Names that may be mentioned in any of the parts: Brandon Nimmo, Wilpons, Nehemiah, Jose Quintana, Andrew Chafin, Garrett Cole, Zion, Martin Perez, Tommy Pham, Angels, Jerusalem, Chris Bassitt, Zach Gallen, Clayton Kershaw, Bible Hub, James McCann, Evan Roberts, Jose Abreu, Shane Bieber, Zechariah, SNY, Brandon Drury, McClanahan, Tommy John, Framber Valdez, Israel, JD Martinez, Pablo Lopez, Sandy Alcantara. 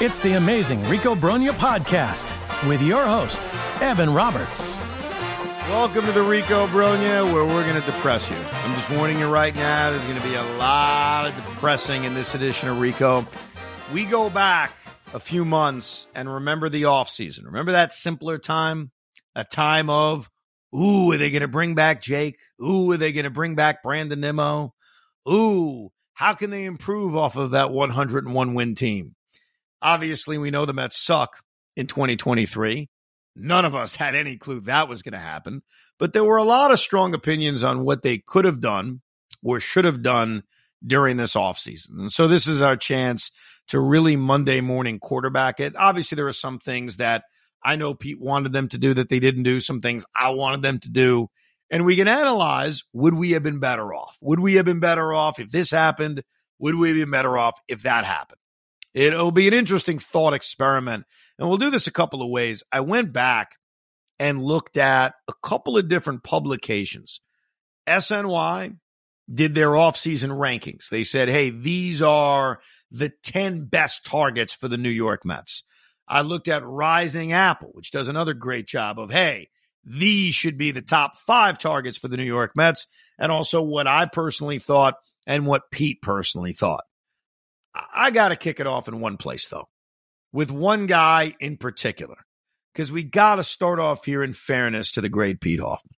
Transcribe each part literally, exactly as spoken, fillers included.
It's the amazing Rico Brogna podcast with your host, Evan Roberts. Welcome to the Rico Brogna, where we're going to depress you. I'm just warning you right now, there's going to be a lot of depressing in this edition of Rico. We go back a few months and remember the offseason. Remember that simpler time? A time of, ooh, are they going to bring back Jake? Ooh, are they going to bring back Brandon Nimmo? Ooh, how can they improve off of that one hundred one win team? Obviously, we know the Mets suck in twenty twenty-three. None of us had any clue that was going to happen. But there were a lot of strong opinions on what they could have done or should have done during this offseason. And so this is our chance to really Monday morning quarterback it. Obviously, there are some things that I know Pete wanted them to do that they didn't do, some things I wanted them to do. And we can analyze, would we have been better off? Would we have been better off if this happened? Would we have been better off if that happened? It'll be an interesting thought experiment, and we'll do this a couple of ways. I went back and looked at a couple of different publications. S N Y did their offseason rankings. They said, hey, these are the ten best targets for the New York Mets. I looked at Rising Apple, which does another great job of, hey, these should be the top five targets for the New York Mets, and also what I personally thought and what Pete personally thought. I got to kick it off in one place, though, with one guy in particular, because we got to start off here in fairness to the great Pete Hoffman.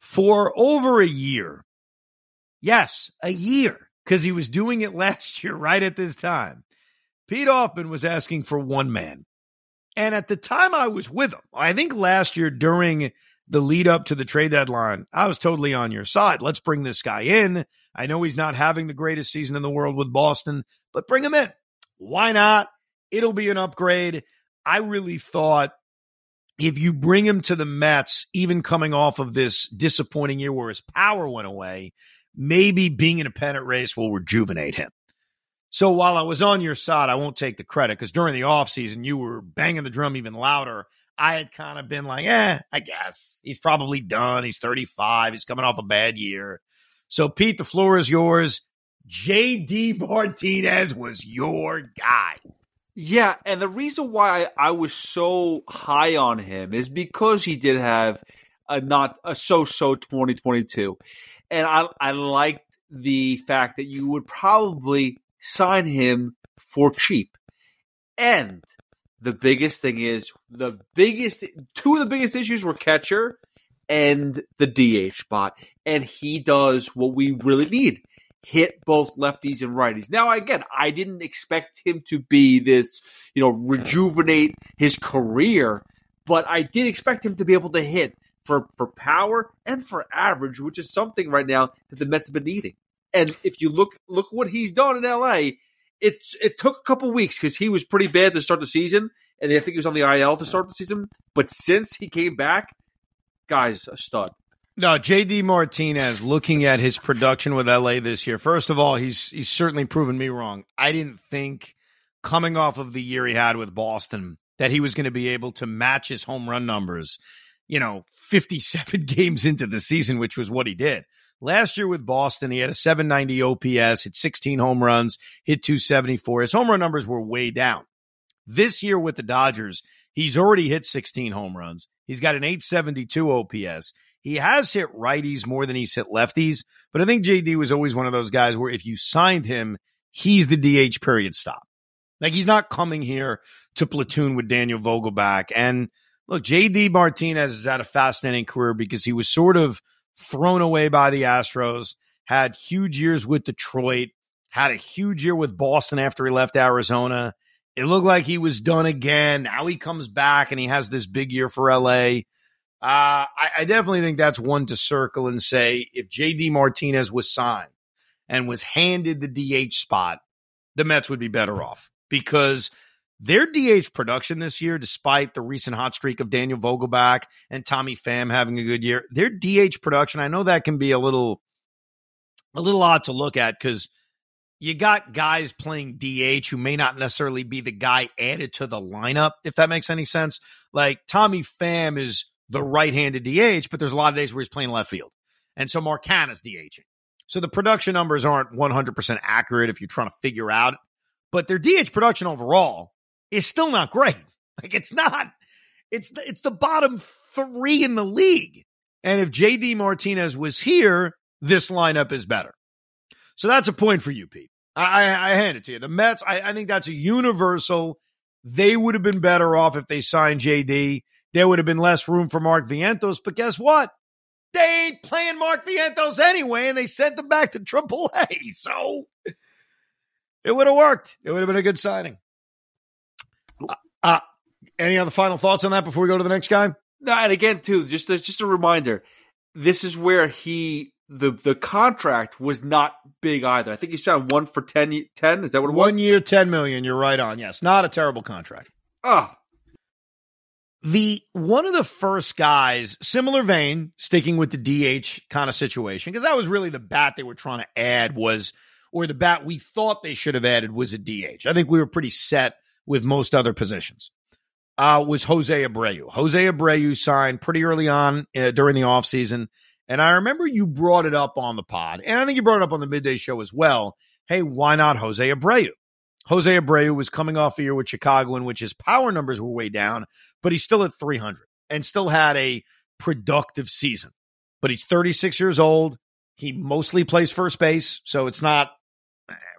For over a year, yes, a year, because he was doing it last year right at this time, Pete Hoffman was asking for one man. And at the time I was with him, I think last year during the lead up to the trade deadline, I was totally on your side. Let's bring this guy in. I know he's not having the greatest season in the world with Boston, but bring him in. Why not? It'll be an upgrade. I really thought if you bring him to the Mets, even coming off of this disappointing year where his power went away, maybe being in a pennant race will rejuvenate him. So while I was on your side, I won't take the credit because during the offseason, you were banging the drum even louder. I had kind of been like, eh, I guess. He's probably done. He's thirty-five. He's coming off a bad year. So, Pete, the floor is yours. J D Martinez was your guy. Yeah, and the reason why I was so high on him is because he did have a not a so-so twenty twenty-two. And I, I liked the fact that you would probably sign him for cheap. And the biggest thing is, the biggest two of the biggest issues were catcher and the D H spot. And he does what we really need, hit both lefties and righties. Now, again, I didn't expect him to be this, you know, rejuvenate his career, but I did expect him to be able to hit for, for power and for average, which is something right now that the Mets have been needing. And if you look look what he's done in L A, it, it took a couple weeks because he was pretty bad to start the season, and I think he was on the I L to start the season. But since he came back, guy's a stud. No, J D Martinez, looking at his production with L A this year, first of all, he's he's certainly proven me wrong. I didn't think, coming off of the year he had with Boston, that he was going to be able to match his home run numbers, you know, fifty-seven games into the season, which was what he did. Last year with Boston, he had a seven ninety O P S, hit sixteen home runs, hit two seventy-four. His home run numbers were way down. This year with the Dodgers, he's already hit sixteen home runs. He's got an eight seventy-two O P S. He has hit righties more than he's hit lefties, but I think J D was always one of those guys where if you signed him, he's the D H period stop. Like, he's not coming here to platoon with Daniel Vogelback. And look, J D Martinez has had a fascinating career because he was sort of thrown away by the Astros, had huge years with Detroit, had a huge year with Boston after he left Arizona. It looked like he was done again. Now he comes back and he has this big year for L A. Uh, I, I definitely think that's one to circle and say, if J D Martinez was signed and was handed the D H spot, the Mets would be better off, because their D H production this year, despite the recent hot streak of Daniel Vogelback and Tommy Pham having a good year, their D H production, I know that can be a little, a little odd to look at, because you got guys playing D H who may not necessarily be the guy added to the lineup, if that makes any sense. Like, Tommy Pham is the right-handed D H, but there's a lot of days where he's playing left field. And so Marcana's DHing. So the production numbers aren't one hundred percent accurate if you're trying to figure out, but their D H production overall is still not great. Like, it's not, it's, it's the bottom three in the league. And if J D Martinez was here, this lineup is better. So that's a point for you, Pete. I, I, I hand it to you. The Mets, I, I think that's a universal. They would have been better off if they signed J D. There would have been less room for Mark Vientos, but guess what? They ain't playing Mark Vientos anyway, and they sent them back to Triple A. So it would have worked. It would have been a good signing. Uh, uh, any other final thoughts on that before we go to the next guy? No, and again, too, just just a reminder, this is where he the the contract was not big either. I think he signed one for ten, ten. Is that what it was? One year, ten million. You're right on. Yes, not a terrible contract. Oh. The one of the first guys, similar vein, sticking with the D H kind of situation, because that was really the bat they were trying to add was, or the bat we thought they should have added was a D H. I think we were pretty set with most other positions, uh, was Jose Abreu. Jose Abreu signed pretty early on uh, during the offseason, and I remember you brought it up on the pod, and I think you brought it up on the midday show as well. Hey, why not Jose Abreu? Jose Abreu was coming off a year with Chicago in which his power numbers were way down, but he's still at three hundred and still had a productive season. But he's thirty-six years old. He mostly plays first base, so it's not,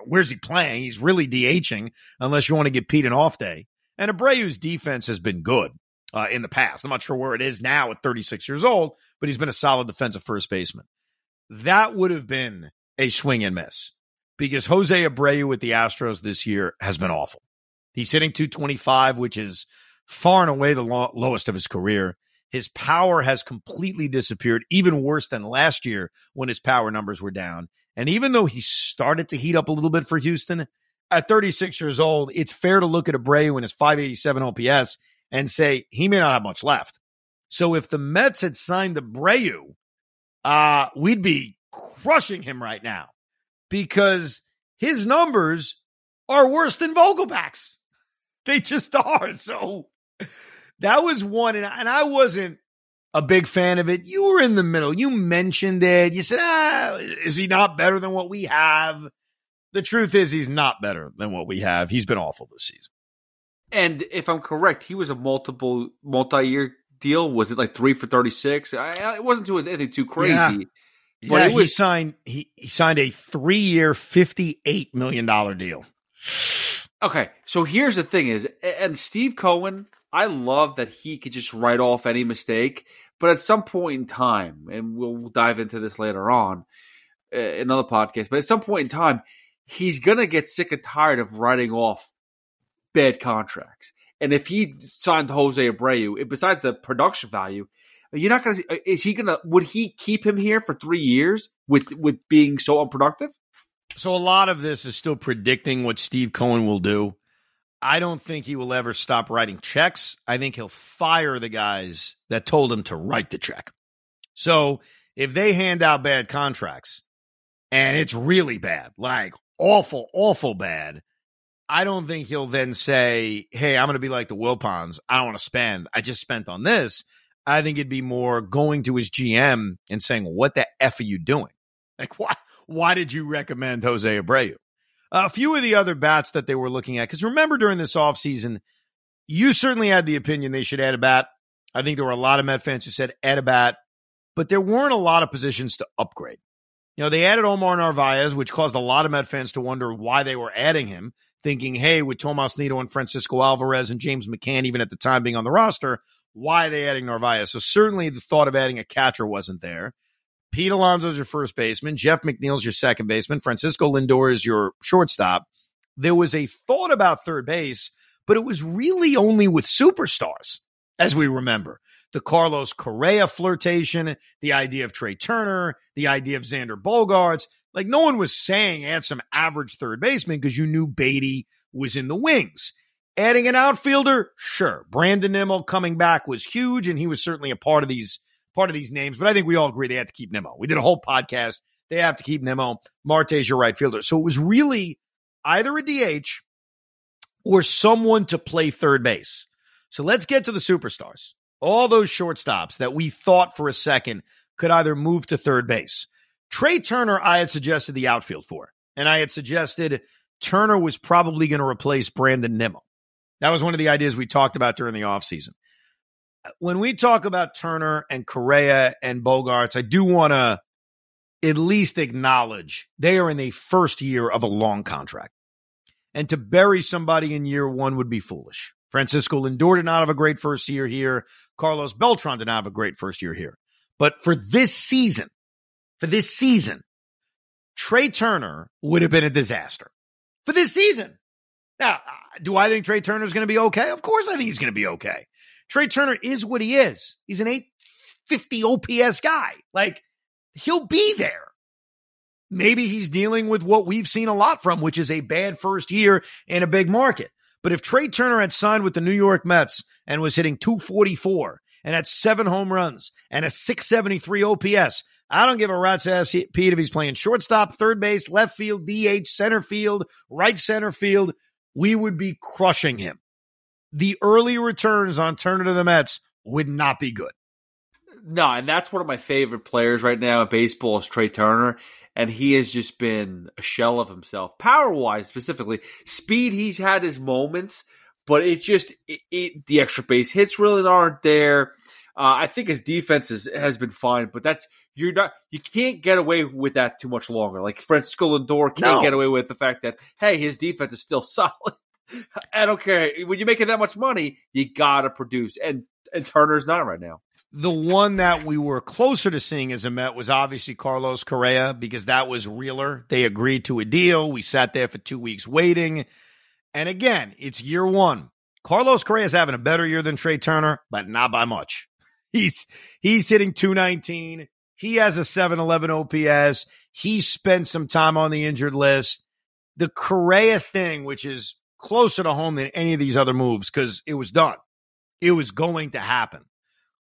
where's he playing? He's really DHing, unless you want to give Pete an off day. And Abreu's defense has been good uh, in the past. I'm not sure where it is now at thirty-six years old, but he's been a solid defensive first baseman. That would have been a swing and miss, because Jose Abreu with the Astros this year has been awful. He's hitting two twenty-five, which is far and away the lo- lowest of his career. His power has completely disappeared, even worse than last year when his power numbers were down. And even though he started to heat up a little bit for Houston, at thirty-six years old, it's fair to look at Abreu and his five eighty-seven O P S and say he may not have much left. So if the Mets had signed Abreu, uh, we'd be crushing him right now, because his numbers are worse than Vogelback's. They just are. So that was one, and I, and I wasn't a big fan of it. You were in the middle. You mentioned it. You said, ah, is he not better than what we have? The truth is he's not better than what we have. He's been awful this season. And if I'm correct, he was a multiple multi-year deal. Was it like three for thirty-six? I, I, it wasn't too, anything too crazy. Yeah. But yeah, he was, signed. He, he signed a three-year, fifty-eight million dollar deal. Okay, so here's the thing: is and Steve Cohen, I love that he could just write off any mistake. But at some point in time, and we'll dive into this later on uh, in another podcast. But at some point in time, he's gonna get sick and tired of writing off bad contracts. And if he signed Jose Abreu, it, besides the production value, You're not going to. Is he going to? Would he keep him here for three years with with being so unproductive? So a lot of this is still predicting what Steve Cohen will do. I don't think he will ever stop writing checks. I think he'll fire the guys that told him to write the check. So if they hand out bad contracts and it's really bad, like awful, awful bad, I don't think he'll then say, hey, I'm going to be like the Wilpons. I don't want to spend. I just spent on this. I think it'd be more going to his G M and saying, what the F are you doing? Like, why, why did you recommend Jose Abreu? A few of the other bats that they were looking at, because remember during this offseason, you certainly had the opinion they should add a bat. I think there were a lot of Met fans who said add a bat, but there weren't a lot of positions to upgrade. You know, they added Omar Narvaez, which caused a lot of Met fans to wonder why they were adding him, thinking, hey, with Tomas Nido and Francisco Alvarez and James McCann, even at the time being on the roster, why are they adding Narvaez? So certainly the thought of adding a catcher wasn't there. Pete Alonso's your first baseman. Jeff McNeil's your second baseman. Francisco Lindor is your shortstop. There was a thought about third base, but it was really only with superstars, as we remember. The Carlos Correa flirtation, the idea of Trea Turner, the idea of Xander Bogaerts. Like, no one was saying add some average third baseman because you knew Baty was in the wings. Adding an outfielder, sure. Brandon Nimmo coming back was huge, and he was certainly a part of these Part of these names, but I think we all agree they have to keep Nimmo. We did a whole podcast. They have to keep Nimmo. Marte's your right fielder. So it was really either a D H or someone to play third base. So let's get to the superstars. All those shortstops that we thought for a second could either move to third base. Trea Turner, I had suggested the outfield for, and I had suggested Turner was probably going to replace Brandon Nimmo. That was one of the ideas we talked about during the offseason. When we talk about Turner and Correa and Bogaerts, I do want to at least acknowledge they are in the first year of a long contract. And to bury somebody in year one would be foolish. Francisco Lindor did not have a great first year here. Carlos Beltran did not have a great first year here. But for this season, for this season, Trea Turner would have been a disaster. For this season. Now, do I think Trea Turner is going to be okay? Of course I think he's going to be okay. Trea Turner is what he is. He's an eight fifty O P S guy. Like, he'll be there. Maybe he's dealing with what we've seen a lot from, which is a bad first year in a big market. But if Trea Turner had signed with the New York Mets and was hitting two forty-four and had seven home runs and a six seventy-three O P S, I don't give a rat's ass, Pete, if he's playing shortstop, third base, left field, D H, center field, right center field, we would be crushing him. The early returns on Turner to the Mets would not be good. No, and that's one of my favorite players right now in baseball is Trea Turner, and he has just been a shell of himself, power-wise specifically. Speed, he's had his moments, but it just it, it, the extra base hits really aren't there. Uh, I think his defense is, has been fine, but that's you're not you can't get away with that too much longer. Like Francisco Lindor can't no. get away with the fact that, hey, his defense is still solid. I don't care. When you're making that much money, you got to produce. And, and Turner's not right now. The one that we were closer to seeing as a Met was obviously Carlos Correa because that was realer. They agreed to a deal. We sat there for two weeks waiting. And again, it's year one. Carlos Correa's having a better year than Trea Turner, but not by much. He's he's hitting two nineteen. He has a seven eleven O P S. He spent some time on the injured list. The Correa thing, which is closer to home than any of these other moves because it was done. It was going to happen.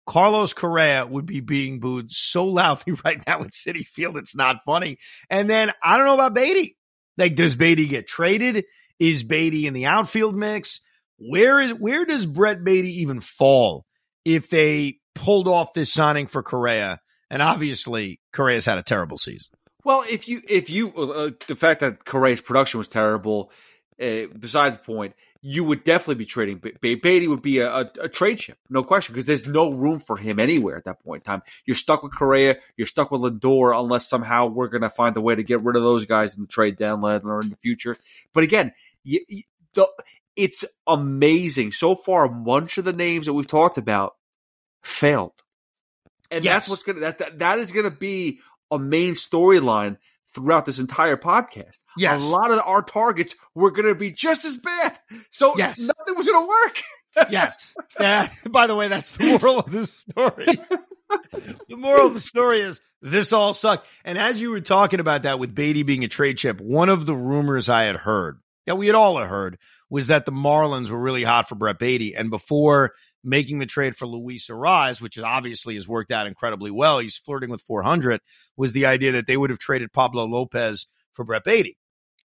Carlos Correa would be being booed so loudly right now at Citi Field. It's not funny. And then I don't know about Baty. Like, does Baty get traded? Is Baty in the outfield mix? Where is where does Brett Baty even fall if they pulled off this signing for Correa? And obviously, Correa's had a terrible season. Well, if you if you uh, the fact that Correa's production was terrible. Uh, besides the point, you would definitely be trading. B- B- Baty would be a, a, a trade chip, no question, because there's no room for him anywhere at that point in time. You're stuck with Correa. You're stuck with Lindor unless somehow we're going to find a way to get rid of those guys in the trade deadline or in the future. But again, you, you, the, it's amazing. So far, a bunch of the names that we've talked about failed. And yes. that's what's going to that, – that, that is going to be a main storyline throughout this entire podcast. Yes. A lot of our targets were going to be just as bad. So yes. nothing was going to work. yes. That, by the way, that's the moral of this story. The moral of the story is this all sucked. And as you were talking about that with Baty being a trade chip, one of the rumors I had heard, that we had all heard, was that the Marlins were really hot for Brett Baty. And before making the trade for Luis Ariz, which obviously has worked out incredibly well, he's flirting with four hundred, was the idea that they would have traded Pablo Lopez for Brett Baty.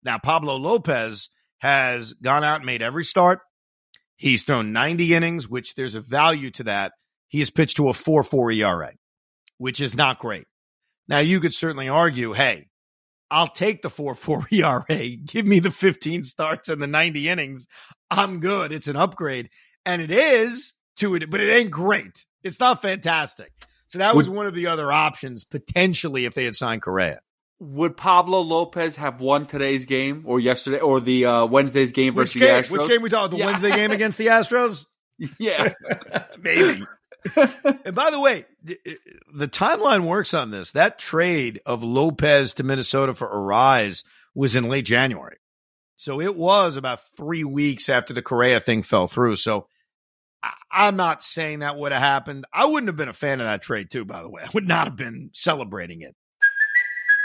Now, Pablo Lopez has gone out and made every start. He's thrown ninety innings, which there's a value to that. He has pitched to a four four E R A, which is not great. Now, you could certainly argue, hey, I'll take the four four E R A. Give me the fifteen starts and the ninety innings. I'm good. It's an upgrade. And it is, to it, but it ain't great. It's not fantastic. So that would, was one of the other options, potentially, if they had signed Correa. Would Pablo Lopez have won today's game or yesterday or the uh, Wednesday's game which versus game? the Astros? Which game we talking about? The yeah. Wednesday game against the Astros? Yeah. Maybe. And by the way, the timeline works on this. That trade of Lopez to Minnesota for Ariz was in late January. So it was about three weeks after the Correa thing fell through. So I- I'm not saying that would have happened. I wouldn't have been a fan of that trade, too, by the way. I would not have been celebrating it.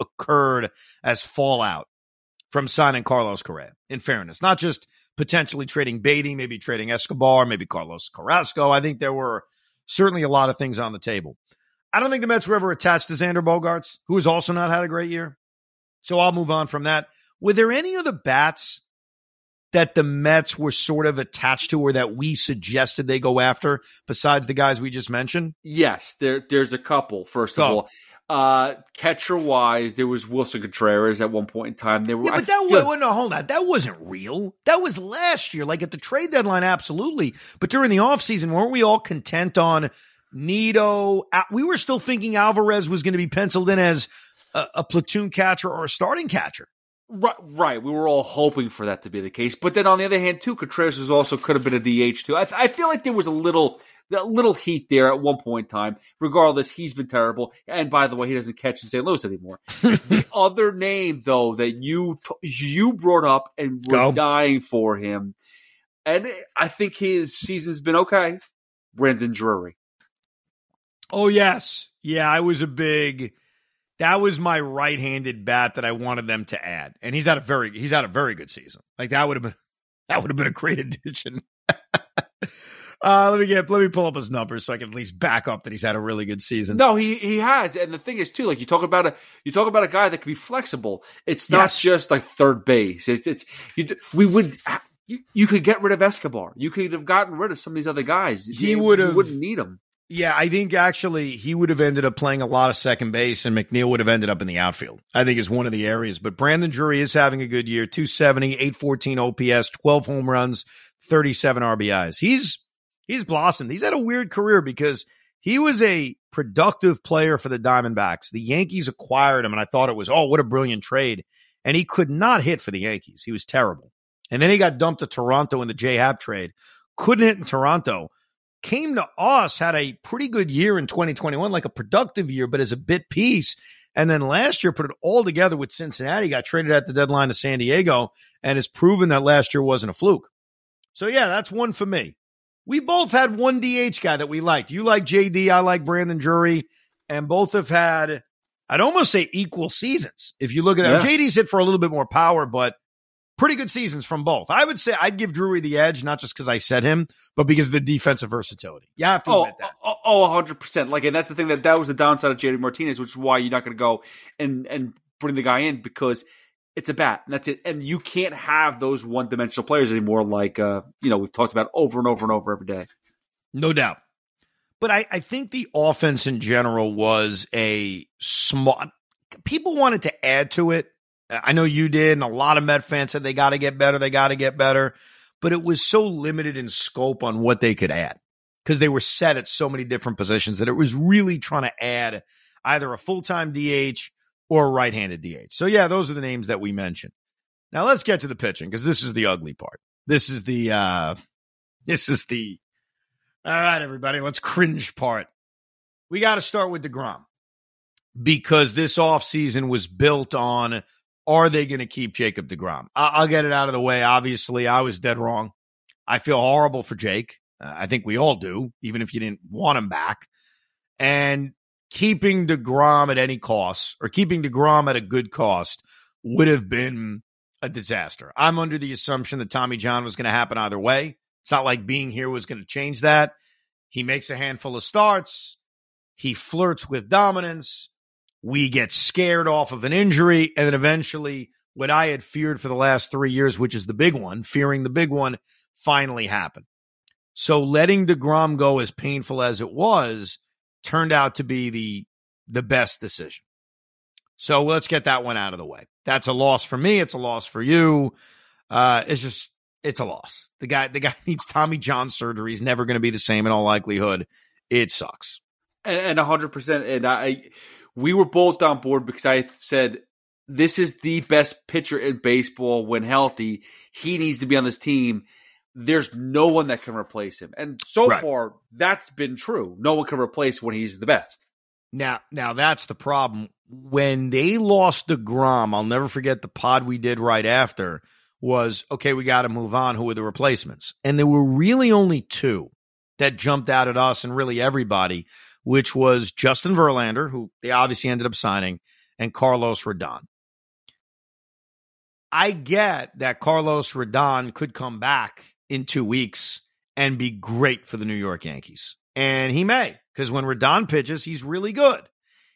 occurred as fallout from signing Carlos Correa, in fairness. Not just potentially trading Baty, maybe trading Escobar, maybe Carlos Carrasco. I think there were certainly a lot of things on the table. I don't think the Mets were ever attached to Xander Bogaerts, who has also not had a great year. So I'll move on from that. Were there any other bats that the Mets were sort of attached to or that we suggested they go after besides the guys we just mentioned? Yes, there, there's a couple, first of oh. all. Uh, catcher-wise, there was Wilson Contreras at one point in time. They were, yeah, but that was, well, no, hold on. That wasn't real. That was last year, like at the trade deadline, absolutely. But during the offseason, weren't we all content on Nido? We were still thinking Alvarez was going to be penciled in as a, a platoon catcher or a starting catcher. Right, right. We were all hoping for that to be the case. But then on the other hand, too, Contreras was also could have been a D H, too. I, I feel like there was a little... that little heat there at one point in time. Regardless, he's been terrible. And by the way, he doesn't catch in Saint Louis anymore. The other name, though, that you t- you brought up and were Go. dying for him, and I think his season's been okay, Brandon Drury. Oh, yes. Yeah, I was a big – that was my right-handed bat that I wanted them to add. And he's had a very, he's had a very good season. Like, that would have been, that would have been a great addition. Uh, let me get, let me pull up his numbers so I can at least back up that he's had a really good season. No, he, he has. And the thing is too, like you talk about a, you talk about a guy that can be flexible. It's not yes. just like third base. It's, it's, you, we would, you, you could get rid of Escobar. You could have gotten rid of some of these other guys. He you, would have, you wouldn't need him. Yeah. I think actually he would have ended up playing a lot of second base and McNeil would have ended up in the outfield. I think is one of the areas, but Brandon Drury is having a good year. two seventy, eight fourteen O P S, twelve home runs, thirty-seven R B Is. He's, He's blossomed. He's had a weird career because he was a productive player for the Diamondbacks. The Yankees acquired him, and I thought it was, oh, what a brilliant trade. And he could not hit for the Yankees. He was terrible. And then he got dumped to Toronto in the J-Hab trade. Couldn't hit in Toronto. Came to us, had a pretty good year in twenty twenty-one, like a productive year, but as a bit piece. And then last year put it all together with Cincinnati, got traded at the deadline to San Diego, and has proven that last year wasn't a fluke. So, yeah, that's one for me. We both had one D H guy that we liked. You like J D, I like Brandon Drury, and both have had, I'd almost say equal seasons. If you look at that, yeah. J D's hit for a little bit more power, but pretty good seasons from both. I would say I'd give Drury the edge, not just because I said him, but because of the defensive versatility. You have to oh, admit that. Oh, oh, one hundred percent. Like, and that's the thing, that that was the downside of J D Martinez, which is why you're not going to go and, and bring the guy in, because it's a bat, and that's it. And you can't have those one-dimensional players anymore, like, uh, you know, we've talked about over and over and over every day. No doubt. But I, I think the offense in general was a small – people wanted to add to it. I know you did, and a lot of Met fans said they got to get better, they got to get better. But it was so limited in scope on what they could add because they were set at so many different positions that it was really trying to add either a full-time D H or a right-handed D H. So, yeah, those are the names that we mentioned. Now, let's get to the pitching because this is the ugly part. This is the uh, – this is the – all right, everybody, let's cringe part. We got to start with DeGrom because this offseason was built on, are they going to keep Jacob DeGrom? I- I'll get it out of the way. Obviously, I was dead wrong. I feel horrible for Jake. Uh, I think we all do, even if you didn't want him back. And keeping DeGrom at any cost, or keeping DeGrom at a good cost, would have been a disaster. I'm under the assumption that Tommy John was going to happen either way. It's not like being here was going to change that. He makes a handful of starts. He flirts with dominance. We get scared off of an injury. And then eventually what I had feared for the last three years, which is the big one, fearing the big one, finally happened. So letting DeGrom go, as painful as it was, turned out to be the, the best decision. So let's get that one out of the way. That's a loss for me. It's a loss for you. Uh, it's just... It's a loss. The guy the guy needs Tommy John surgery. He's never going to be the same in all likelihood. It sucks. And, and one hundred percent. And I, we were both on board because I said, this is the best pitcher in baseball when healthy. He needs to be on this team. There's no one that can replace him. And so right. far, that's been true. No one can replace when he's the best. Now, now that's the problem. When they lost DeGrom, I'll never forget the pod we did right after, was, okay, we got to move on. Who are the replacements? And there were really only two that jumped out at us and really everybody, which was Justin Verlander, who they obviously ended up signing, and Carlos Rodon. I get that Carlos Rodon could come back in two weeks and be great for the New York Yankees. And he may, because when Rodon pitches, he's really good.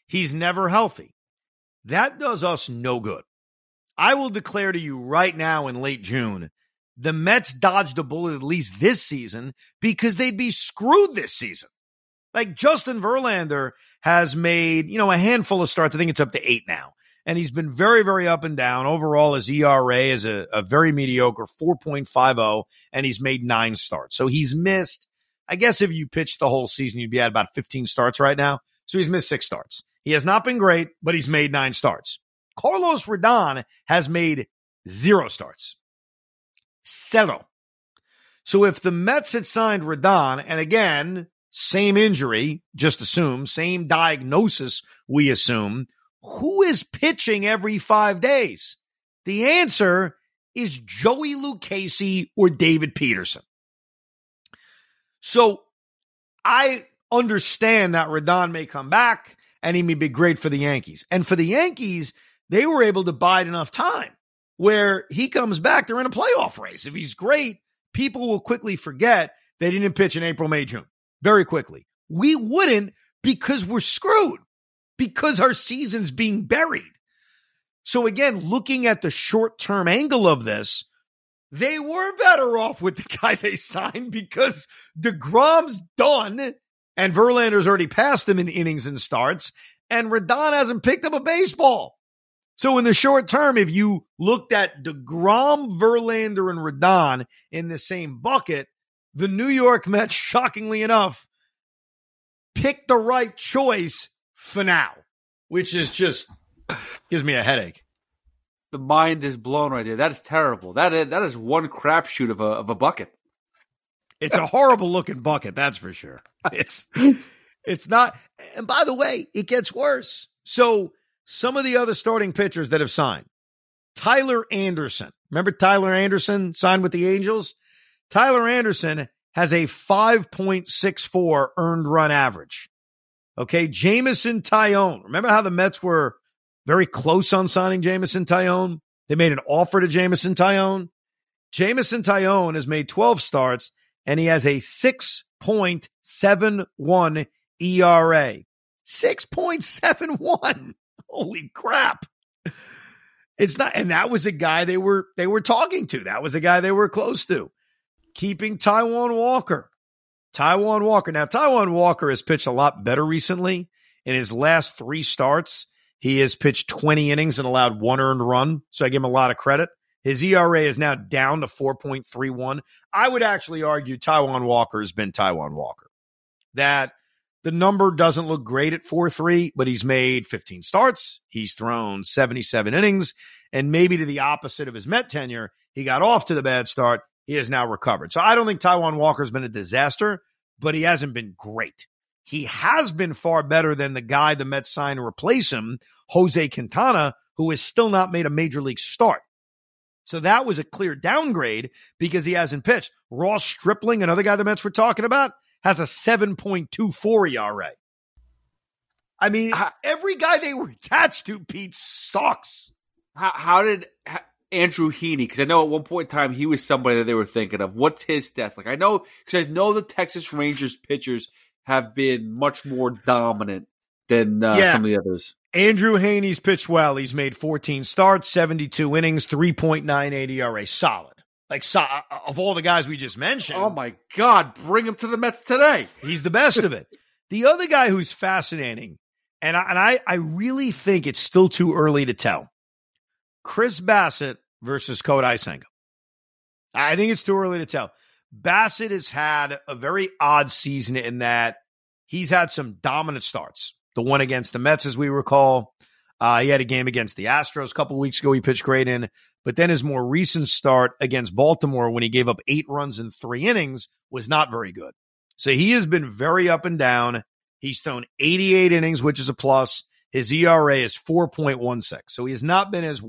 He's never healthy. That does us no good. I will declare to you right now in late June, the Mets dodged a bullet at least this season because they'd be screwed this season. Like Justin Verlander has made, you know, a handful of starts. I think it's up to eight now. And he's been very, very up and down. Overall, his E R A is a, a very mediocre four point five oh, and he's made nine starts. So he's missed, I guess if you pitched the whole season, you'd be at about fifteen starts right now. So he's missed six starts. He has not been great, but he's made nine starts. Carlos Rodon has made zero starts. Zero. So if the Mets had signed Rodon, and again, same injury, just assume, same diagnosis, we assume, who is pitching every five days? The answer is Joey Lucchesi or David Peterson. So I understand that Rodon may come back, and he may be great for the Yankees. And for the Yankees, they were able to bide enough time where he comes back, they're in a playoff race. If he's great, people will quickly forget they didn't pitch in April, May, June. Very quickly. We wouldn't, because we're screwed, because our season's being buried. So again, looking at the short-term angle of this, they were better off with the guy they signed because DeGrom's done and Verlander's already passed him in innings and starts, and Rodon hasn't picked up a baseball. So in the short term, if you looked at DeGrom, Verlander, and Rodon in the same bucket, the New York Mets, shockingly enough, picked the right choice for now, which is just gives me a headache. The mind is blown right there. That is terrible. That is, that is one crapshoot of a of a bucket. It's a horrible looking bucket, that's for sure. It's it's not. And by the way, it gets worse. So some of the other starting pitchers that have signed, Tyler Anderson. Remember Tyler Anderson signed with the Angels? Tyler Anderson has a five point six four earned run average. Okay, Jameson Taillon. Remember how the Mets were very close on signing Jameson Taillon? They made an offer to Jameson Taillon. Jameson Taillon has made twelve starts, and he has a six point seven one E R A. six point seven one. Holy crap. It's not, and that was a guy they were they were talking to. That was a guy they were close to. Keeping Taijuan Walker. Taijuan Walker. Now, Taijuan Walker has pitched a lot better recently. In his last three starts, he has pitched twenty innings and allowed one earned run, so I give him a lot of credit. His E R A is now down to four point three one. I would actually argue Taijuan Walker has been Taijuan Walker. That the number doesn't look great at four three, but he's made fifteen starts. He's thrown seventy-seven innings, and maybe to the opposite of his Met tenure, he got off to the bad start. He has now recovered. So I don't think Taijuan Walker's been a disaster, but he hasn't been great. He has been far better than the guy the Mets signed to replace him, Jose Quintana, who has still not made a major league start. So that was a clear downgrade because he hasn't pitched. Ross Stripling, another guy the Mets were talking about, has a seven point two four E R A. I mean, how, every guy they were attached to, Pete, sucks. How, how did how, Andrew Heaney, because I know at one point in time he was somebody that they were thinking of. What's his stats? Like I know, because I know the Texas Rangers pitchers have been much more dominant than uh, yeah. some of the others. Andrew Heaney's pitched well. He's made fourteen starts, seventy-two innings, three point nine eight E R A. Solid. Like, so, of all the guys we just mentioned. Oh, my God. Bring him to the Mets today. He's the best of it. The other guy who's fascinating, and I, and I, I really think it's still too early to tell, Chris Bassitt versus Kodai Senga. I think it's too early to tell. Bassitt has had a very odd season in that he's had some dominant starts. The one against the Mets, as we recall. Uh, he had a game against the Astros a couple of weeks ago. He pitched great in. But then his more recent start against Baltimore, when he gave up eight runs in three innings, was not very good. So he has been very up and down. He's thrown eighty-eight innings, which is a plus. His E R A is four point one six. So he has not been as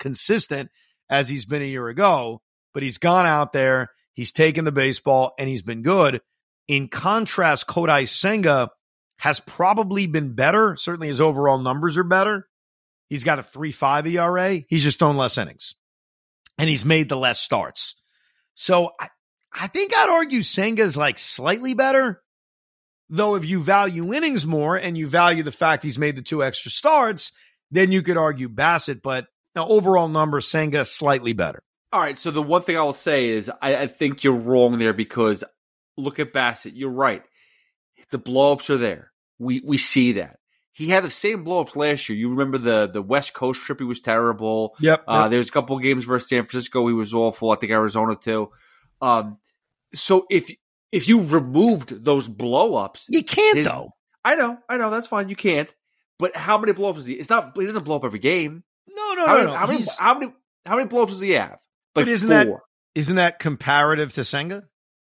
consistent as he's been a year ago, but he's gone out there, he's taken the baseball, and he's been good. In contrast, Kodai Senga has probably been better. Certainly his overall numbers are better. He's got a three point five E R A. He's just thrown less innings. And he's made the less starts. So I, I think I'd argue Senga's like slightly better. Though if you value innings more and you value the fact he's made the two extra starts, then you could argue Bassitt. But now overall number, Senga slightly better. All right. So the one thing I will say is I, I think you're wrong there because look at Bassitt. You're right. The blowups are there. We we see that. He had the same blowups last year. You remember the the West Coast trip? He was terrible. Yep. Uh, yep. There was a couple of games versus San Francisco. He was awful. I think Arizona too. Um, so if if you removed those blowups, you can't his, though. I know, I know. That's fine. You can't. But how many blowups is he? It's not. He doesn't blow up every game. No, no, how no, many, no. How many, how many how many blowups does he have? Like but isn't four. that isn't that comparative to Senga?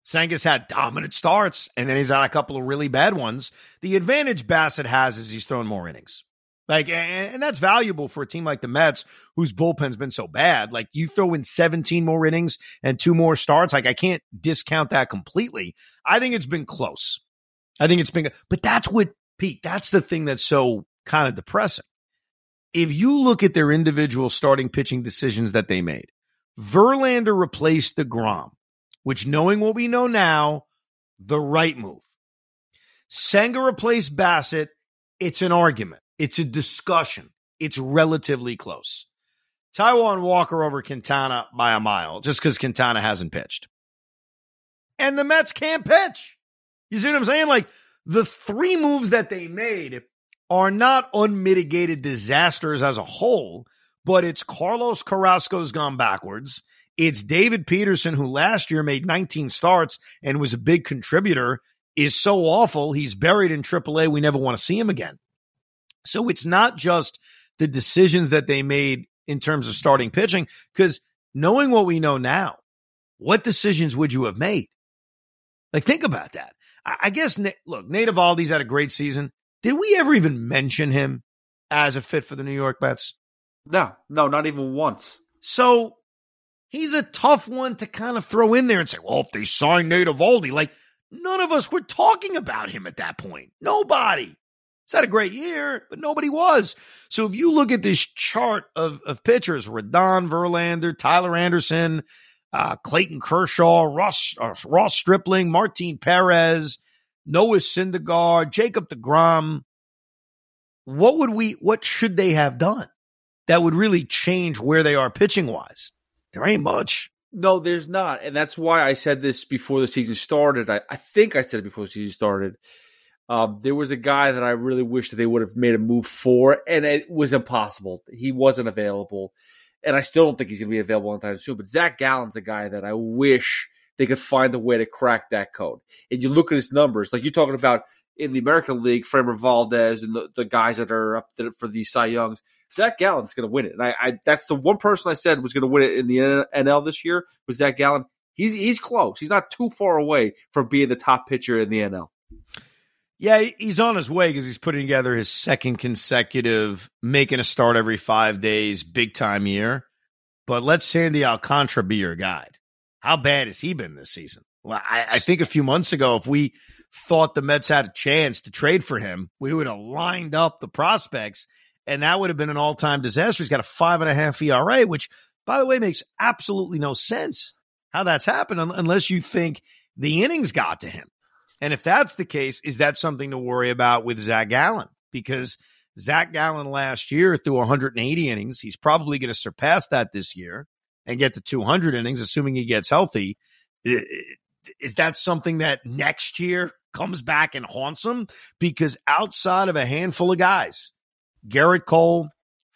Senga's had dominant starts, and then he's had a couple of really bad ones. The advantage Bassitt has is he's thrown more innings. Like, and, and that's valuable for a team like the Mets, whose bullpen's been so bad. Like, you throw in seventeen more innings and two more starts. Like, I can't discount that completely. I think it's been close. I think it's been, but that's what, Pete, that's the thing that's so kind of depressing. If you look at their individual starting pitching decisions that they made, Verlander replaced DeGrom, which, knowing what we know now, the right move. Senga replaced Bassitt. It's an argument. It's a discussion. It's relatively close. Taijuan Walker over Quintana by a mile, just because Quintana hasn't pitched. And the Mets can't pitch. You see what I'm saying? Like, the three moves that they made are not unmitigated disasters as a whole, but it's Carlos Carrasco's gone backwards. It's David Peterson, who last year made nineteen starts and was a big contributor, is so awful. He's buried in triple A. We never want to see him again. So it's not just the decisions that they made in terms of starting pitching, because knowing what we know now, what decisions would you have made? Like, think about that. I guess, look, Nate Eovaldi's had a great season. Did we ever even mention him as a fit for the New York Mets? No, no, not even once. So he's a tough one to kind of throw in there and say, well, if they sign Nate Eovaldi, like, none of us were talking about him at that point. Nobody. He's had a great year, but nobody was. So if you look at this chart of, of pitchers, Rodon, Verlander, Tyler Anderson, uh, Clayton Kershaw, Ross, uh, Ross Stripling, Martin Perez, Noah Syndergaard, Jacob DeGrom, what would we, what should they have done that would really change where they are pitching-wise? There ain't much. No, there's not. And that's why I said this before the season started. I, I think I said it before the season started. Um, there was a guy that I really wish that they would have made a move for, and it was impossible. He wasn't available, and I still don't think he's going to be available anytime soon. But Zach Gallen's a guy that I wish they could find a way to crack that code. And you look at his numbers, like you're talking about in the American League, Framber Valdez and the, the guys that are up there for the Cy Youngs. Zach Gallen's going to win it. And I, I, that's the one person I said was going to win it in the N L this year was Zach Gallen. He's he's close. He's not too far away from being the top pitcher in the N L. Yeah, he's on his way because he's putting together his second consecutive making a start every five days, big time year. But let Sandy Alcantara be your guide. How bad has he been this season? Well, I, I think a few months ago, if we thought the Mets had a chance to trade for him, we would have lined up the prospects. And that would have been an all-time disaster. He's got a five and a half E R A, which, by the way, makes absolutely no sense how that's happened un- unless you think the innings got to him. And if that's the case, is that something to worry about with Zach Gallen? Because Zach Gallen last year threw one hundred eighty innings. He's probably going to surpass that this year and get to two hundred innings, assuming he gets healthy. Is that something that next year comes back and haunts him? Because outside of a handful of guys, Garrett Cole,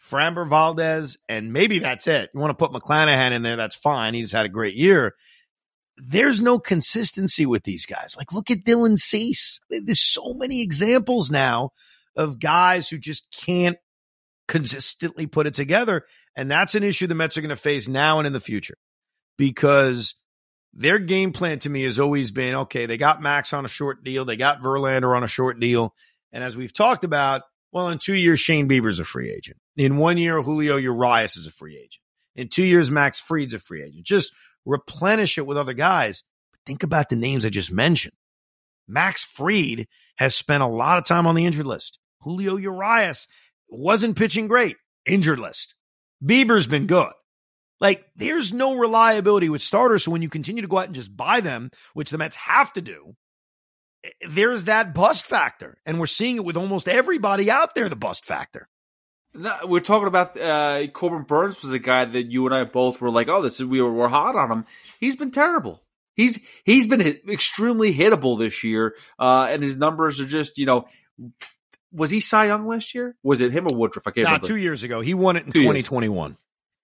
Framber Valdez, and maybe that's it. You want to put McClanahan in there, that's fine. He's had a great year. There's no consistency with these guys. Like, look at Dylan Cease. There's so many examples now of guys who just can't consistently put it together, and that's an issue the Mets are going to face now and in the future because their game plan to me has always been, okay, they got Max on a short deal. They got Verlander on a short deal. And as we've talked about, well, in two years, Shane Bieber's a free agent. In one year, Julio Urias is a free agent. In two years, Max Fried's a free agent. Just replenish it with other guys. But think about the names I just mentioned. Max Fried has spent a lot of time on the injured list. Julio Urias wasn't pitching great. Injured list. Bieber's been good. Like, there's no reliability with starters. So when you continue to go out and just buy them, which the Mets have to do, there's that bust factor, and we're seeing it with almost everybody out there, the bust factor. No, we're talking about uh, Corbin Burnes was a guy that you and I both were like, oh, this is, we were, we're hot on him. He's been terrible. He's He's been hit, extremely hittable this year, uh, and his numbers are just, you know, was he Cy Young last year? Was it him or Woodruff? I can't nah, remember. Two years ago. He won it in two twenty twenty-one. Years.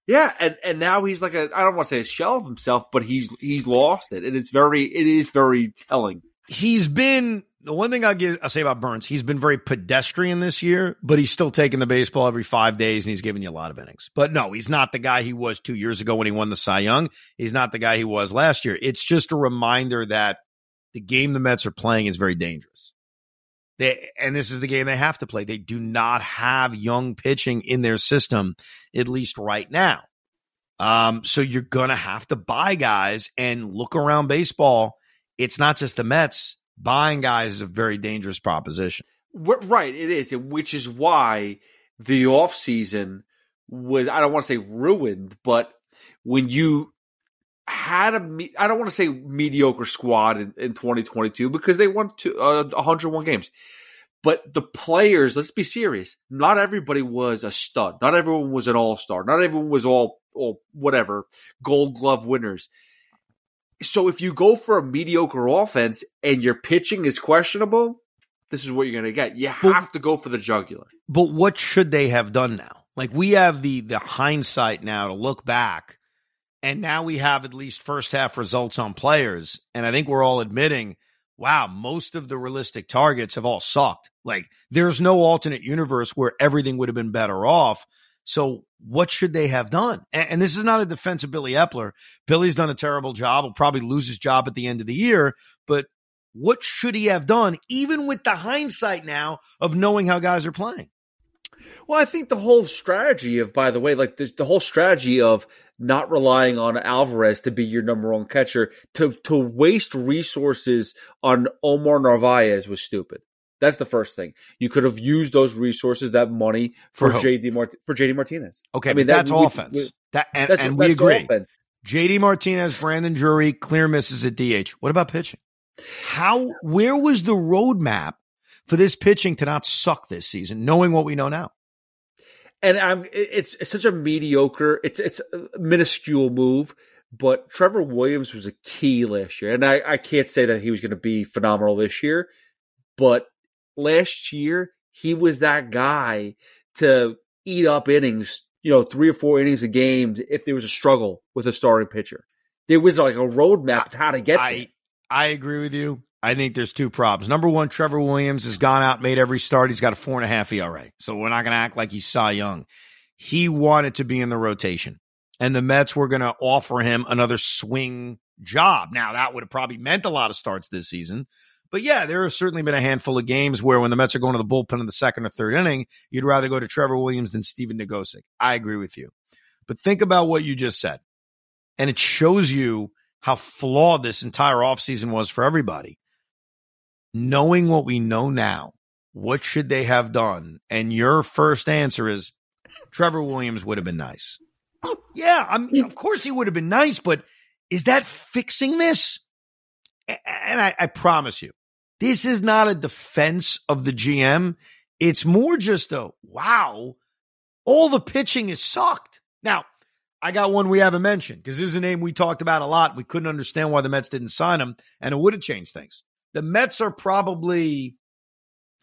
Yeah, and, and now he's like a, I don't want to say a shell of himself, but he's he's lost it, and it's very, it is very telling. He's been the one thing I'll give I'll say about Burnes. He's been very pedestrian this year, but he's still taking the baseball every five days and he's giving you a lot of innings. But no, he's not the guy he was two years ago when he won the Cy Young. He's not the guy he was last year. It's just a reminder that the game the Mets are playing is very dangerous. They, and this is the game they have to play. They do not have young pitching in their system, at least right now. Um, so you're going to have to buy guys and look around baseball. It's not just the Mets. Buying guys is a very dangerous proposition. Right, it is, which is why the offseason was, I don't want to say ruined, but when you had a, I don't want to say mediocre squad in, in twenty twenty-two because they won two, uh, one hundred one games. But the players, let's be serious, not everybody was a stud. Not everyone was an all-star. Not everyone was all, all whatever, gold glove winners. So if you go for a mediocre offense and your pitching is questionable, this is what you're going to get. You have but, to go for the jugular. But what should they have done now? Like, we have the the hindsight now to look back, and now we have at least first half results on players. And I think we're all admitting, wow, most of the realistic targets have all sucked. Like, there's no alternate universe where everything would have been better off. So what should they have done? And, and this is not a defense of Billy Epler. Billy's done a terrible job. He'll probably lose his job at the end of the year. But what should he have done, even with the hindsight now of knowing how guys are playing? Well, I think the whole strategy of, by the way, like the, the whole strategy of not relying on Alvarez to be your number one catcher, to, to waste resources on Omar Narvaez was stupid. That's the first thing. You could have used those resources, that money, for, for J D Mart- for J D Martinez. Okay, I mean, but that, that's we, offense. We, that and, that's, and we agree. Offense. J D Martinez, Brandon Drury, clear misses at D H. What about pitching? How? Where was the roadmap for this pitching to not suck this season, knowing what we know now? And I'm, it's, it's such a mediocre, it's it's a minuscule move. But Trevor Williams was a key last year, and I, I can't say that he was going to be phenomenal this year. But last year, he was that guy to eat up innings, you know, three or four innings a game if there was a struggle with a starting pitcher. There was like a roadmap of how to get I, there. I agree with you. I think there's two problems. Number one, Trevor Williams has gone out, made every start. He's got a four and a half E R A. So we're not going to act like he's Cy Young. He wanted to be in the rotation, and the Mets were going to offer him another swing job. Now, that would have probably meant a lot of starts this season. But, yeah, there have certainly been a handful of games where when the Mets are going to the bullpen in the second or third inning, you'd rather go to Trevor Williams than Steven Nagosic. I agree with you. But think about what you just said, and it shows you how flawed this entire offseason was for everybody. Knowing what we know now, what should they have done? And your first answer is Trevor Williams would have been nice. Oh, yeah, I mean, of course he would have been nice, but is that fixing this? And I, I promise you, this is not a defense of the G M. It's more just a, wow, all the pitching is sucked. Now, I got one we haven't mentioned because this is a name we talked about a lot. We couldn't understand why the Mets didn't sign him, and it would have changed things. The Mets are probably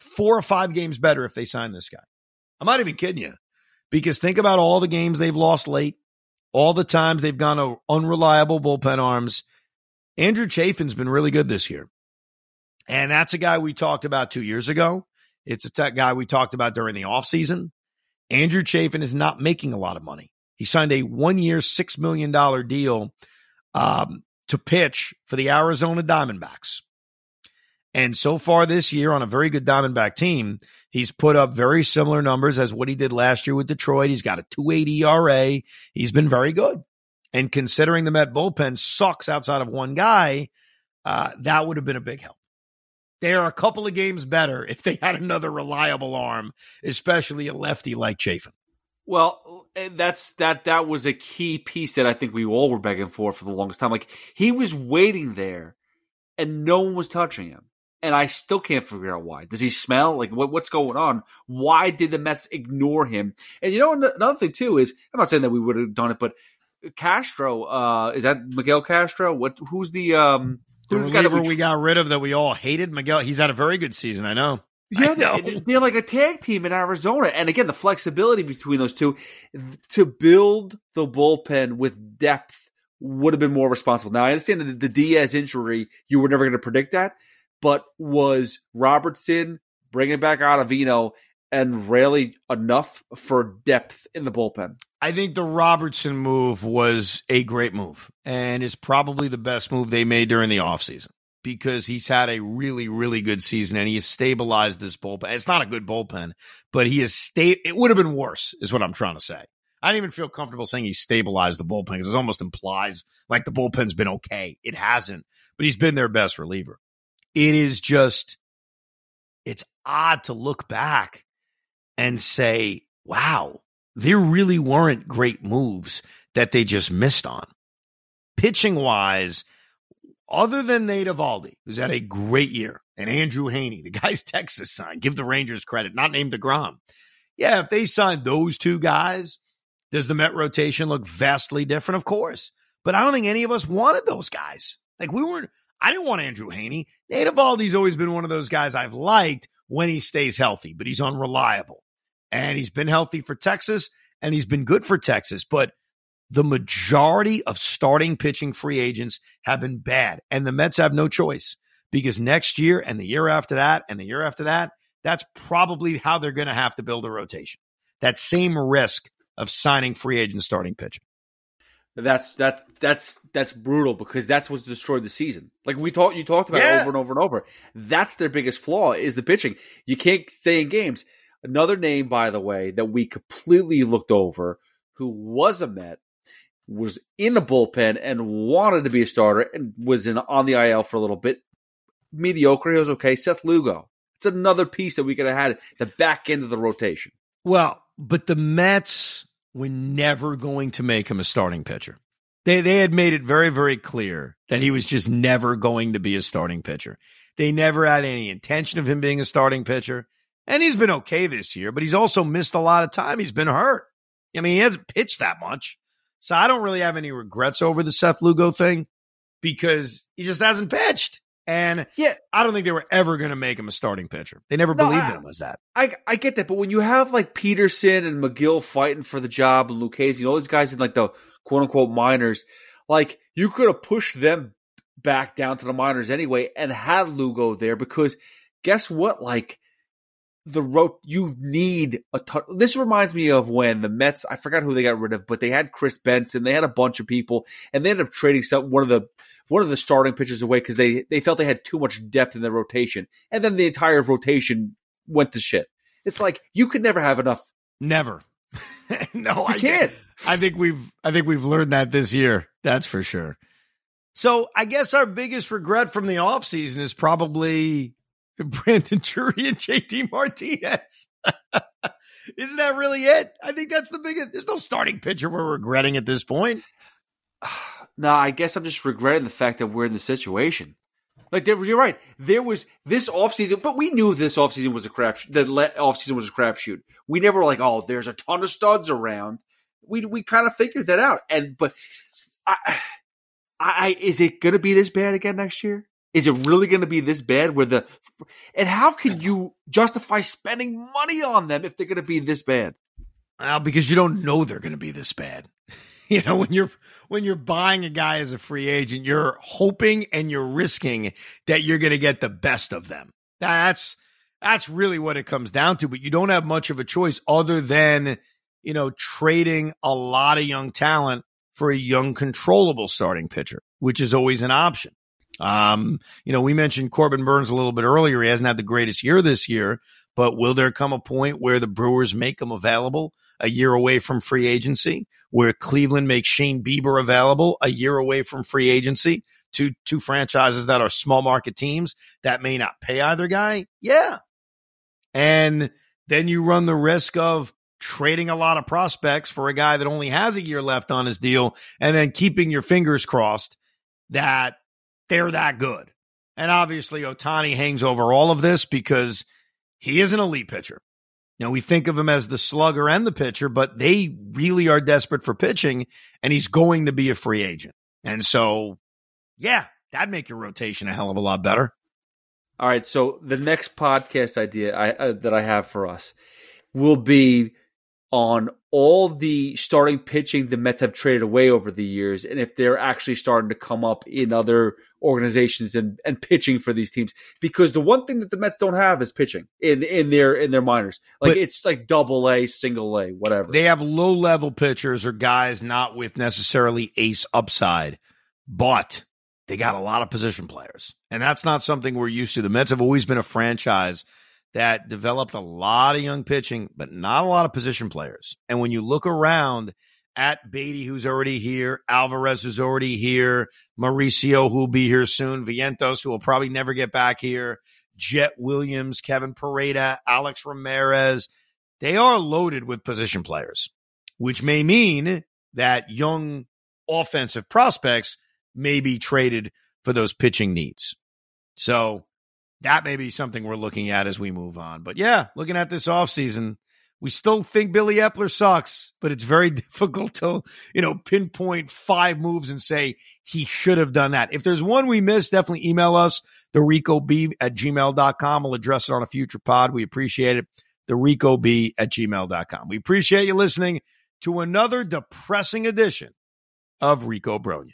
four or five games better if they sign this guy. I'm not even kidding you. Because think about all the games they've lost late, all the times they've gone to unreliable bullpen arms. Andrew Chafin's been really good this year. And that's a guy we talked about two years ago. It's a tech guy we talked about during the offseason. Andrew Chafin is not making a lot of money. He signed a one-year, six million dollars deal um, to pitch for the Arizona Diamondbacks. And so far this year, on a very good Diamondback team, he's put up very similar numbers as what he did last year with Detroit. He's got a two point eight E R A. He's been very good. And considering the Met bullpen sucks outside of one guy, uh, that would have been a big help. They are a couple of games better if they had another reliable arm, especially a lefty like Chafin. Well, that's that. That was a key piece that I think we all were begging for for the longest time. Like, he was waiting there, and no one was touching him. And I still can't figure out why. Does he smell? Like, what, what's going on? Why did the Mets ignore him? And, you know, another thing, too, is I'm not saying that we would have done it, but Castro, uh, is that Miguel Castro? What? Who's the um, – the reliever we got rid of that we all hated? Miguel, he's had a very good season, I know. Yeah, I know. They're, they're like a tag team in Arizona. And, again, the flexibility between those two to build the bullpen with depth would have been more responsible. Now, I understand that the Diaz injury, you were never going to predict that. But was Robertson bringing back Ottavino and really enough for depth in the bullpen? I think the Robertson move was a great move and is probably the best move they made during the offseason because he's had a really, really good season and he has stabilized this bullpen. It's not a good bullpen, but he has stayed. It would have been worse is what I'm trying to say. I don't even feel comfortable saying he stabilized the bullpen because it almost implies like the bullpen's been okay. It hasn't, but he's been their best reliever. It is just, it's odd to look back and say, wow, there really weren't great moves that they just missed on. Pitching-wise, other than Nate Eovaldi, who's had a great year, and Andrew Haney, the guy's Texas signed, give the Rangers credit, not named DeGrom. Yeah, if they signed those two guys, does the Met rotation look vastly different? Of course. But I don't think any of us wanted those guys. Like, we weren't. I didn't want Andrew Haney. Nate Eovaldi's always been one of those guys I've liked when he stays healthy, but he's unreliable. And he's been healthy for Texas, and he's been good for Texas. But the majority of starting pitching free agents have been bad, and the Mets have no choice because next year and the year after that and the year after that, that's probably how they're going to have to build a rotation. That same risk of signing free agent starting pitching. That's that's that's that's brutal because that's what's destroyed the season. Like we talked, you talked about yeah. it over and over and over. That's their biggest flaw is the pitching. You can't stay in games. Another name, by the way, that we completely looked over, who was a Met, was in the bullpen and wanted to be a starter and was in on the I L for a little bit. Mediocre, he was okay. Seth Lugo. It's another piece that we could have had at the back end of the rotation. Well, but the Mets were never going to make him a starting pitcher. They they had made it very, very clear that he was just never going to be a starting pitcher. They never had any intention of him being a starting pitcher. And he's been okay this year, but he's also missed a lot of time. He's been hurt. I mean, he hasn't pitched that much. So I don't really have any regrets over the Seth Lugo thing because he just hasn't pitched. And yeah, I don't think they were ever going to make him a starting pitcher. They never no, believed I, in him as that. I I get that, but when you have like Peterson and McGill fighting for the job and Lucchesi and all these guys in like the quote unquote minors, like you could have pushed them back down to the minors anyway and had Lugo there because guess what? Like the rope you need a ton. This reminds me of when the Mets, I forgot who they got rid of, but they had Chris Benson, they had a bunch of people, and they ended up trading some one of the one of the starting pitchers away because they, they felt they had too much depth in their rotation. And then the entire rotation went to shit. It's like, you could never have enough. Never. No, I can't. I think we've, I think we've learned that this year. That's for sure. So I guess our biggest regret from the offseason is probably Brandon Drury and J D Martinez. Isn't that really it? I think that's the biggest. There's no starting pitcher we're regretting at this point. No, I guess I'm just regretting the fact that we're in the situation. Like, there, you're right. There was this offseason, but we knew this offseason was a crapshoot. The offseason was a crapshoot. We never were like, oh, there's a ton of studs around. We we kind of figured that out. And but I, I is it going to be this bad again next year? Is it really going to be this bad? Where the and how can you justify spending money on them if they're going to be this bad? Well, because you don't know they're going to be this bad. You know, when you're when you're buying a guy as a free agent, you're hoping and you're risking that you're going to get the best of them. That's that's really what it comes down to. But you don't have much of a choice other than, you know, trading a lot of young talent for a young, controllable starting pitcher, which is always an option. Um, you know, we mentioned Corbin Burnes a little bit earlier. He hasn't had the greatest year this year, but will there come a point where the Brewers make him available a year away from free agency, where Cleveland makes Shane Bieber available a year away from free agency to two franchises that are small market teams that may not pay either guy? Yeah. And then you run the risk of trading a lot of prospects for a guy that only has a year left on his deal and then keeping your fingers crossed that they're that good. And obviously Ohtani hangs over all of this because he is an elite pitcher. Now, we think of him as the slugger and the pitcher, but they really are desperate for pitching, and he's going to be a free agent. And so, yeah, that'd make your rotation a hell of a lot better. All right, so the next podcast idea I, uh, that I have for us will be on all the starting pitching the Mets have traded away over the years, and if they're actually starting to come up in other organizations and, and pitching for these teams, because the one thing that the Mets don't have is pitching in, in their in their minors. Like but it's like double A, single A, whatever. They have low level pitchers or guys not with necessarily ace upside, but they got a lot of position players, and that's not something we're used to. The Mets have always been a franchise that developed a lot of young pitching, but not a lot of position players. And when you look around at Baty, who's already here, Alvarez, who's already here, Mauricio, who'll be here soon, Vientos, who will probably never get back here, Jet Williams, Kevin Parada, Alex Ramirez, they are loaded with position players, which may mean that young offensive prospects may be traded for those pitching needs. So that may be something we're looking at as we move on. But yeah, looking at this offseason, we still think Billy Epler sucks, but it's very difficult to, you know, pinpoint five moves and say he should have done that. If there's one we missed, definitely email us, the rico b at gmail dot com. We'll address it on a future pod. We appreciate it. the rico b at gmail dot com. We appreciate you listening to another depressing edition of Rico Brogna.